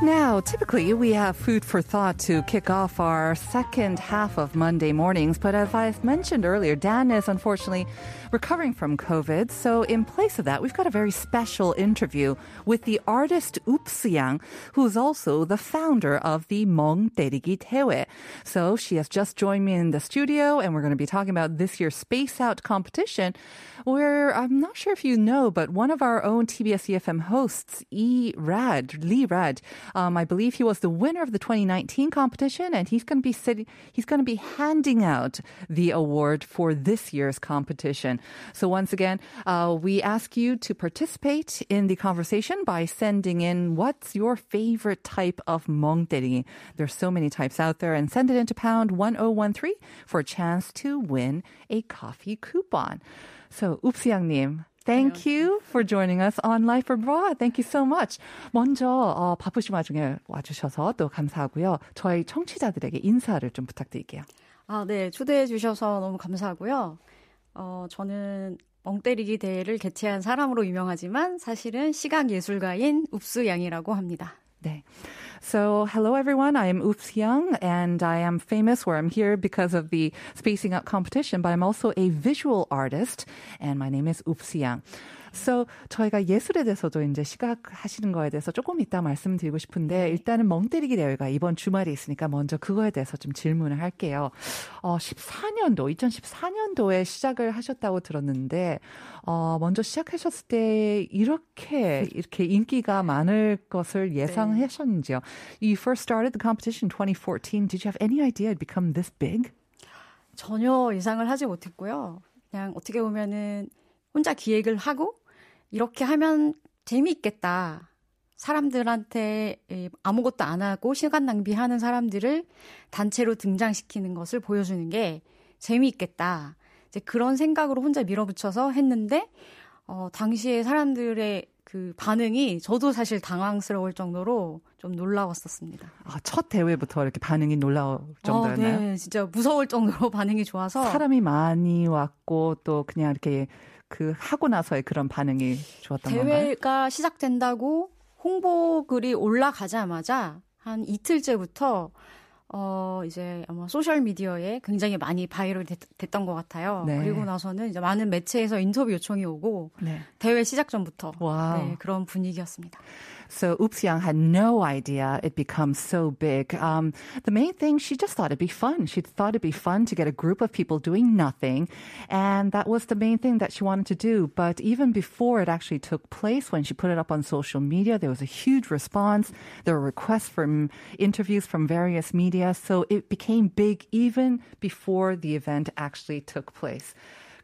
Now, typically, we have food for thought to kick off our second half of Monday mornings. But as I've mentioned earlier, Dan is unfortunately recovering from COVID. So in place of that, we've got a very special interview with the artist Woopsyang, who's also the founder of the Mong Terigi Tewe. So she has just joined me in the studio, and we're going to be talking about this year's Space Out competition, where I'm not sure if you know, but one of our own TBS EFM hosts, Lee Rad, I believe he was the winner of the 2019 competition, and he's going to be handing out the award for this year's competition. So once again, we ask you to participate in the conversation by sending in what's your favorite type of Mong Terigi. There's so many types out there, and send it into #1013 for a chance to win a coffee coupon. So, Woopsyang님. Thank you for joining us on Life Abroad. Thank you so much. 먼저 바쁘신 와중에 와주셔서 또 감사하고요. 저희 청취자들에게 인사를 좀 부탁드릴게요. 아, 네. 초대해 주셔서 너무 감사하고요. 저는 멍 때리기 대회를 개최한 사람으로 유명하지만 사실은 시각 예술가인 웁스양이라고 합니다. 네. So, hello everyone. I am Woopsyang, and I am famous where I'm here because of the Spacing Out competition, but I'm also a visual artist, and my name is Woopsyang. So, 저희가 예술에 대해서도 이제 시각하시는 거에 대해서 조금 이따 말씀드리고 싶은데, 일단은 멍때리기 대회가 이번 주말에 있으니까 먼저 그거에 대해서 좀 질문을 할게요. 2014년도에 시작을 하셨다고 들었는데, 먼저 시작하셨을 때 이렇게 인기가 많을 것을 예상하셨는지요? You first started the competition in 2014. Did you have any idea it'd become this big? 전혀 예상을 하지 못했고요. 그냥 어떻게 보면은 혼자 기획을 하고 이렇게 하면 재미있겠다. 사람들한테 아무것도 안 하고 시간 낭비하는 사람들을 단체로 등장시키는 것을 보여주는 게 재미있겠다. 이제 그런 생각으로 혼자 밀어붙여서 했는데 당시에 사람들의 그 반응이 저도 사실 당황스러울 정도로 좀 놀라웠었습니다. 아, 첫 대회부터 이렇게 반응이 놀라울 정도였나요? 네, 진짜 무서울 정도로 반응이 좋아서 사람이 많이 왔고 또 그냥 이렇게 그 하고 나서의 그런 반응이 좋았던 건가요? 대회가 시작된다고 홍보 글이 올라가자마자 한 이틀째부터 이제 아마 소셜 미디어에 굉장히 많이 바이럴 됐던 것 같아요. 네. 그리고 나서는 이제 많은 매체에서 인터뷰 요청이 오고 네. 대회 시작 전부터 네, 그런 분위기였습니다. So Woopsyang had no idea it becomes so big. The main thing, she just thought it'd be fun. She thought it'd be fun to get a group of people doing nothing. And that was the main thing that she wanted to do. But even before it actually took place, when she put it up on social media, there was a huge response. There were requests from interviews from various media. So it became big even before the event actually took place.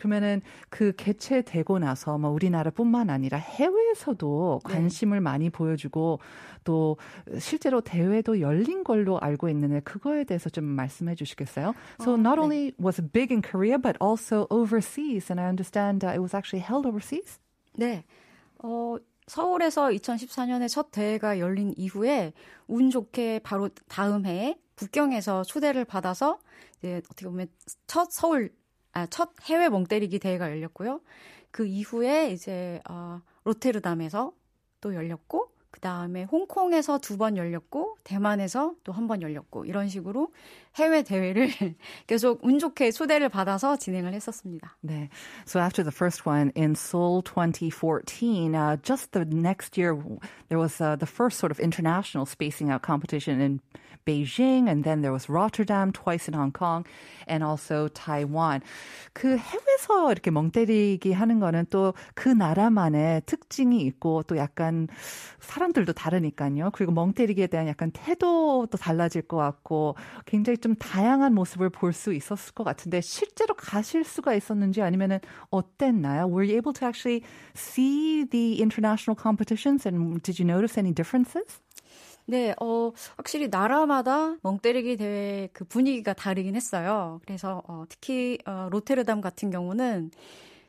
그러면은 그 개최되고 나서 뭐 우리나라뿐만 아니라 해외에서도 관심을 많이 보여주고 또 실제로 대회도 열린 걸로 알고 있는데 그거에 대해서 좀 말씀해 주시겠어요? So not only was it big in Korea but also overseas, and I understand it was actually held overseas? 네. 서울에서 2014년에 첫 대회가 열린 이후에 운 좋게 바로 다음 해에 북경에서 초대를 받아서 이제 어떻게 보면 첫 해외 멍때리기 대회가 열렸고요. 그 이후에 이제 로테르담에서 또 열렸고, 그 다음에 홍콩에서 2번 열렸고, 대만에서 또 1번 열렸고, 이런 식으로 해외 대회를 계속 운 좋게 초대를 받아서 진행을 했었습니다. 네. So after the first one in Seoul 2014, just the next year, there was the first sort of international spacing out competition in Beijing, and then there was Rotterdam twice in Hong Kong, and also Taiwan. 그 해외에서 이렇게 멍때리기 하는 거는 또 그 나라만의 특징이 있고 또 약간 사람들도 다르니까요. 그리고 멍때리기에 대한 약간 태도도 달라질 것 같고 굉장히 좀 다양한 모습을 볼 수 있었을 것 같은데 실제로 가실 수가 있었는지 아니면은 어땠나요? Were you able to actually see the international competitions and did you notice any differences? 네, 확실히 나라마다 멍때리기 대회 그 분위기가 다르긴 했어요. 그래서 특히 로테르담 같은 경우는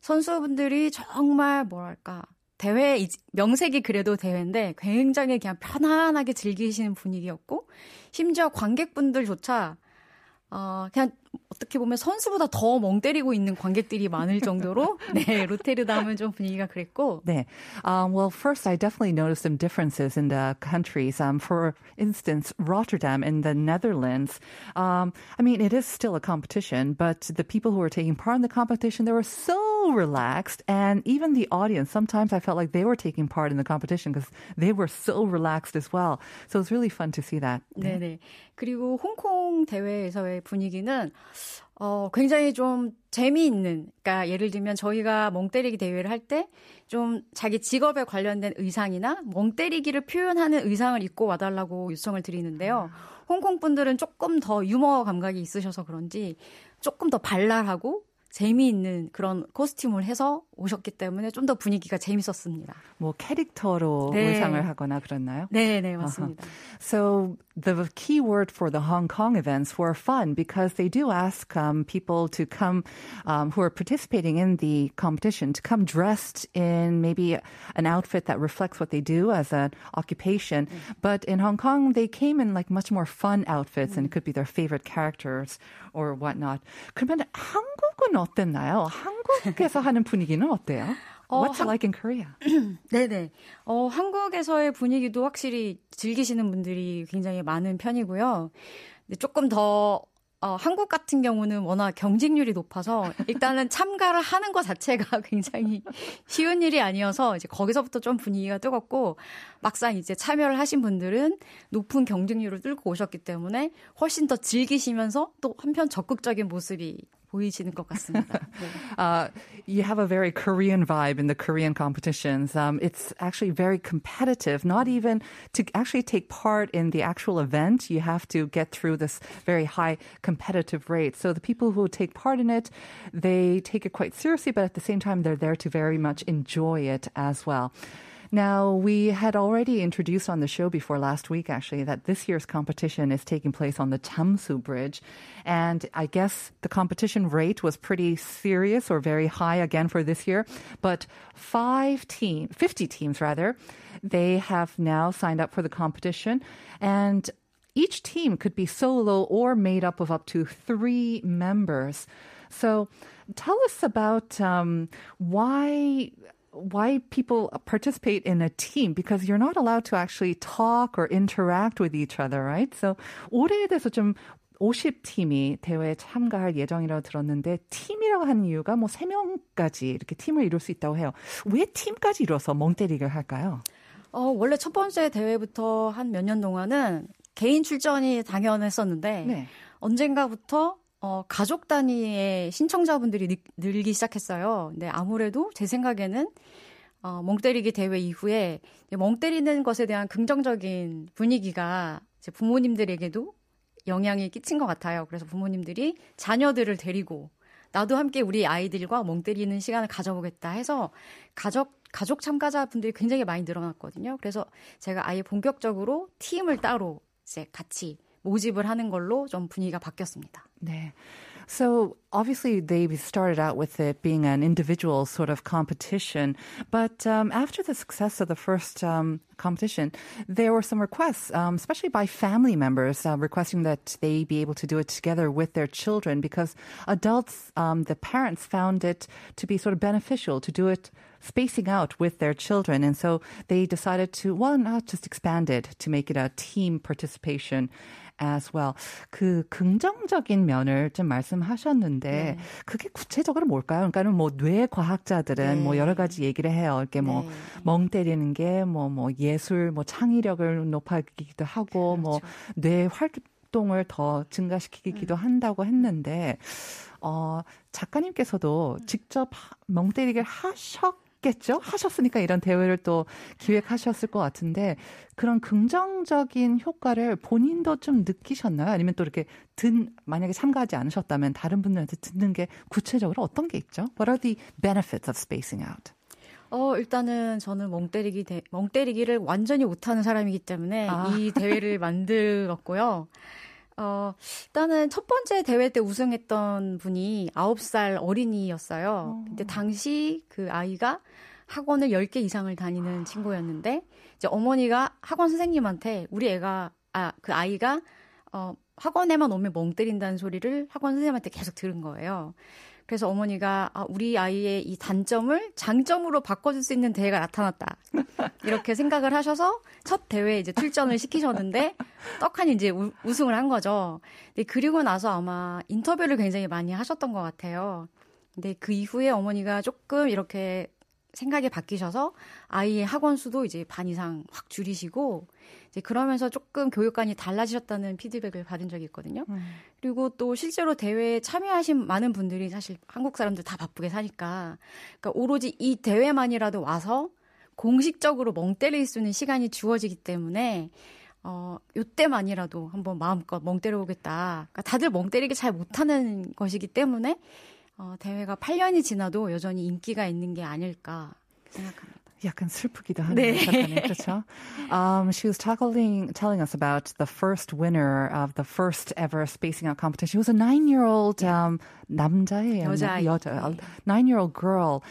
선수분들이 정말 뭐랄까 대회 명색이 그래도 대회인데 굉장히 그냥 편안하게 즐기시는 분위기였고 심지어 관객분들조차 그냥 어떻게 보면 선수보다 더 멍때리고 있는 관객들이 많을 정도로 네, 로테르담은 좀 분위기가 그랬고. 네. Well, first, I definitely noticed some differences in the countries. For instance, Rotterdam in the Netherlands. I mean, it is still a competition, but the people who were taking part in the competition, they were so relaxed, and even the audience, sometimes I felt like they were taking part in the competition because they were so relaxed as well. So it's really fun to see that. 네, 네. 그리고 홍콩 대회에서의 분위기는 굉장히 좀 재미있는, 그러니까 예를 들면 저희가 멍때리기 대회를 할 때 좀 자기 직업에 관련된 의상이나 멍때리기를 표현하는 의상을 입고 와달라고 요청을 드리는데요. 홍콩 분들은 조금 더 유머 감각이 있으셔서 그런지 조금 더 발랄하고 재미있는 그런 코스튬을 해서 오셨기 때문에 좀 더 분위기가 재밌었습니다. 뭐 캐릭터로 네. 의상을 하거나 그랬나요? 네, 네, 맞습니다. Uh-huh. So the key word for the Hong Kong events were fun because they do ask people to come who are participating in the competition to come dressed in maybe an outfit that reflects what they do as an occupation. But in Hong Kong, they came in like much more fun outfits and it could be their favorite characters or whatnot. 그러면 한국은 어땠나요? 한국에서 하는 분위기는 어때요? What's it like in Korea? 네네. 한국에서의 분위기도 확실히 즐기시는 분들이 굉장히 많은 편이고요. 근데 조금 더 한국 같은 경우는 워낙 경쟁률이 높아서 일단은 참가를 하는 것 자체가 굉장히 쉬운 일이 아니어서 이제 거기서부터 좀 분위기가 뜨겁고 막상 이제 참여를 하신 분들은 높은 경쟁률을 뚫고 오셨기 때문에 훨씬 더 즐기시면서 또 한편 적극적인 모습이 보이시는 것 같습니다. You have a very Korean vibe in the Korean competitions. It's actually very competitive. Not even to actually take part in the actual event, you have to get through this very high competitive rate. So the people who take part in it, they take it quite seriously, but at the same time, they're there to very much enjoy it as well. Now, we had already introduced on the show before last week, actually, that this year's competition is taking place on the Jamsu Bridge. And I guess the competition rate was pretty serious or very high again for this year. But 50 teams, they have now signed up for the competition. And each team could be solo or made up of up to 3 members. So tell us about why people participate in a team because you're not allowed to actually talk or interact with each other, right? So 올해에 대해서 좀 50팀이 대회에 참가할 예정이라고 들었는데 팀이라고 하는 이유가 뭐 3명까지 이렇게 팀을 이룰 수 있다고 해요. 왜 팀까지 이뤄서 멍때리기를 할까요? 원래 첫 번째 대회부터 한 몇 년 동안은 개인 출전이 당연했었는데 네. 언젠가부터 가족 단위의 신청자분들이 늘기 시작했어요. 근데 아무래도 제 생각에는 멍때리기 대회 이후에 멍때리는 것에 대한 긍정적인 분위기가 이제 부모님들에게도 영향이 끼친 것 같아요. 그래서 부모님들이 자녀들을 데리고 나도 함께 우리 아이들과 멍때리는 시간을 가져보겠다 해서 가족 참가자분들이 굉장히 많이 늘어났거든요. 그래서 제가 아예 본격적으로 팀을 따로 이제 같이 모집을 하는 걸로 좀 분위기가 바뀌었습니다. 네. So obviously they started out with it being an individual sort of competition, but after the success of the first competition, there were some requests, especially by family members, requesting that they be able to do it together with their children because adults, the parents found it to be sort of beneficial to do it spacing out with their children. And so they decided to, well, not just expand it to make it a team participation as well. 그 긍정적인 면을 좀 말씀하셨는데 네. 그게 구체적으로 뭘까요? 그러니까는 뭐 뇌 과학자들은 네. 뭐 여러 가지 얘기를 해요. 이렇게 뭐 멍 때리는 게 뭐 예술, 뭐 창의력을 높이기도 하고 그렇죠. 뭐 뇌 활동을 더 증가시키기도 한다고 했는데 작가님께서도 직접 멍때리기를 하셨겠죠? 하셨으니까 이런 대회를 또 기획하셨을 것 같은데 그런 긍정적인 효과를 본인도 좀 느끼셨나요? 아니면 또 이렇게 만약에 참가하지 않으셨다면 다른 분들한테 듣는 게 구체적으로 어떤 게 있죠? What are the benefits of spacing out? 일단은 저는 멍 때리기를 완전히 못하는 사람이기 때문에 이 대회를 만들었고요. 일단은 첫 번째 대회 때 우승했던 분이 9살 어린이였어요. 근데 당시 그 아이가 학원을 10개 이상을 다니는 친구였는데, 이제 어머니가 학원 선생님한테 우리 애가, 그 아이가, 학원에만 오면 멍 때린다는 소리를 학원 선생님한테 계속 들은 거예요. 그래서 어머니가, 우리 아이의 이 단점을 장점으로 바꿔줄 수 있는 대회가 나타났다. 이렇게 생각을 하셔서 첫 대회에 이제 출전을 시키셨는데, 떡하니 이제 우승을 한 거죠. 근데 그리고 나서 아마 인터뷰를 굉장히 많이 하셨던 것 같아요. 근데 그 이후에 어머니가 조금 이렇게 생각이 바뀌셔서 아이의 학원 수도 이제 반 이상 확 줄이시고, 이제 그러면서 조금 교육관이 달라지셨다는 피드백을 받은 적이 있거든요. 그리고 또 실제로 대회에 참여하신 많은 분들이 사실 한국 사람들 다 바쁘게 사니까, 그러니까 오로지 이 대회만이라도 와서 공식적으로 멍 때릴 수 있는 시간이 주어지기 때문에, 요때만이라도 한번 마음껏 멍 때려보겠다. 그러니까 다들 멍 때리기 잘 못하는 것이기 때문에, 대회가 8년이 지나도 여전히 인기가 있는 게 아닐까 생각합니다. 약간 슬프기도 하네요. 네. 잠깐만요. 그렇죠? She was telling us about the first winner of the first ever Spacing Out competition. She was a 9-year-old 여자 9-year-old girl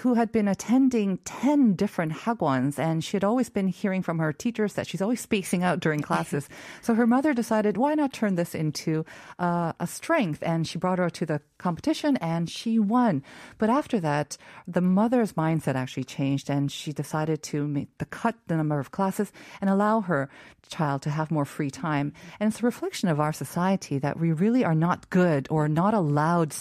who had been attending 10 different hagwons, and she had always been hearing from her teachers that she's always spacing out during classes. So her mother decided, why not turn this into a strength? And she brought her to the competition, and she won. But after that, the mother's mindset actually changed. And she decided to cut the number of classes and allow her child to have more free time. And it's a reflection of our society that we really are not good or not allowed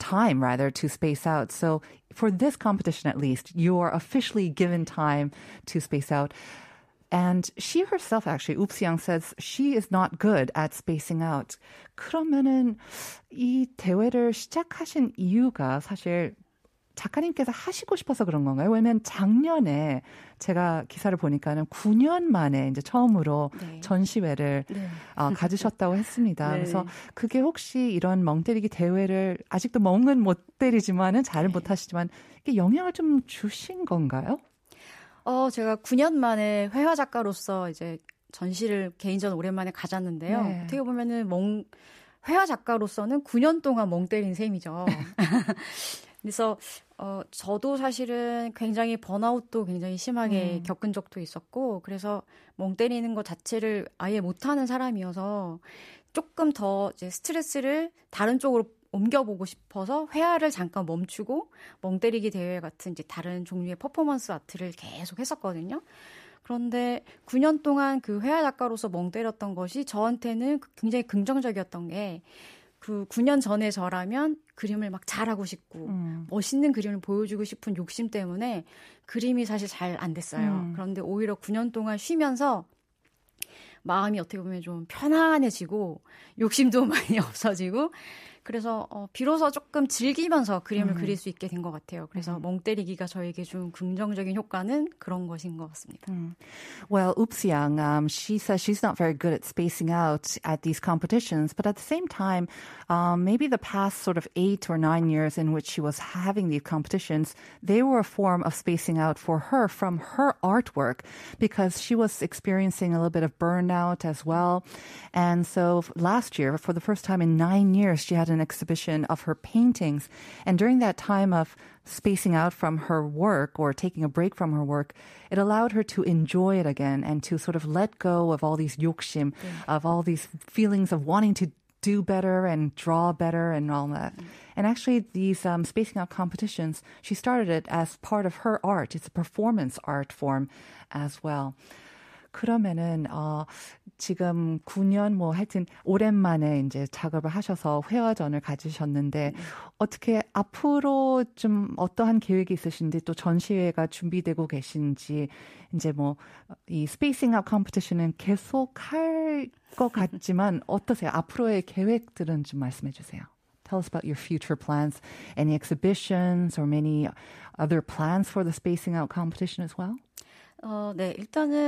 time to space out. So for this competition, at least, you are officially given time to space out. And she herself, actually, Woopsyang says she is not good at spacing out. 그러면은 이 대회를 시작하신 이유가 사실 작가님께서 하시고 싶어서 그런 건가요? 왜냐면 작년에 제가 기사를 보니까는 9년 만에 이제 처음으로 전시회를 가지셨다고 했습니다. 네. 그래서 그게 혹시 이런 멍때리기 대회를 아직도 멍은 못 때리지만은 잘은 못하시지만 이게 영향을 좀 주신 건가요? 제가 9년 만에 회화 작가로서 이제 전시를 개인전 오랜만에 가졌는데요. 네. 어떻게 보면은 회화 작가로서는 9년 동안 멍 때린 셈이죠. 그래서 저도 사실은 굉장히 번아웃도 굉장히 심하게 겪은 적도 있었고, 그래서 멍 때리는 것 자체를 아예 못하는 사람이어서 조금 더 이제 스트레스를 다른 쪽으로 옮겨보고 싶어서 회화를 잠깐 멈추고 멍 때리기 대회 같은 이제 다른 종류의 퍼포먼스 아트를 계속 했었거든요. 그런데 9년 동안 그 회화 작가로서 멍 때렸던 것이 저한테는 굉장히 긍정적이었던 게, 그 9년 전에 저라면 그림을 막 잘하고 싶고 멋있는 그림을 보여주고 싶은 욕심 때문에 그림이 사실 잘 안 됐어요. 그런데 오히려 9년 동안 쉬면서 마음이 어떻게 보면 좀 편안해지고 욕심도 많이 없어지고, 그래서 비로소 조금 즐기면서 그림을 그릴 수 있게 된 것 같아요. 그래서 멍 때리기가 저에게 좀 긍정적인 효과는 그런 것인 것 같습니다. Well, Woopsyang, she says she's not very good at spacing out at these competitions, but at the same time, maybe the past sort of 8 or 9 years in which she was having these competitions, they were a form of spacing out for her from her artwork, because she was experiencing a little bit of burnout as well. And so last year, for the first time in 9 years, she had an exhibition of her paintings, and during that time of spacing out from her work or taking a break from her work, it allowed her to enjoy it again and to sort of let go of all these 욕심, of all these feelings of wanting to do better and draw better and all that. And actually these spacing out competitions, she started it as part of her art. It's a performance art form as well. 그러면은 지금 9년 하여튼 오랜만에 이제 작업을 하셔서 회화전을 가지셨는데, 어떻게 앞으로 좀 어떠한 계획이 있으신지, 또 전시회가 준비되고 계신지, 이제 이 스페이싱 아웃 컴피티션은 계속 할 것 같지만 어떠세요? 앞으로의 계획들은 좀 말씀해 주세요. Tell us about your future plans, any exhibitions or many other plans for the spacing out competition as well? 네, 일단은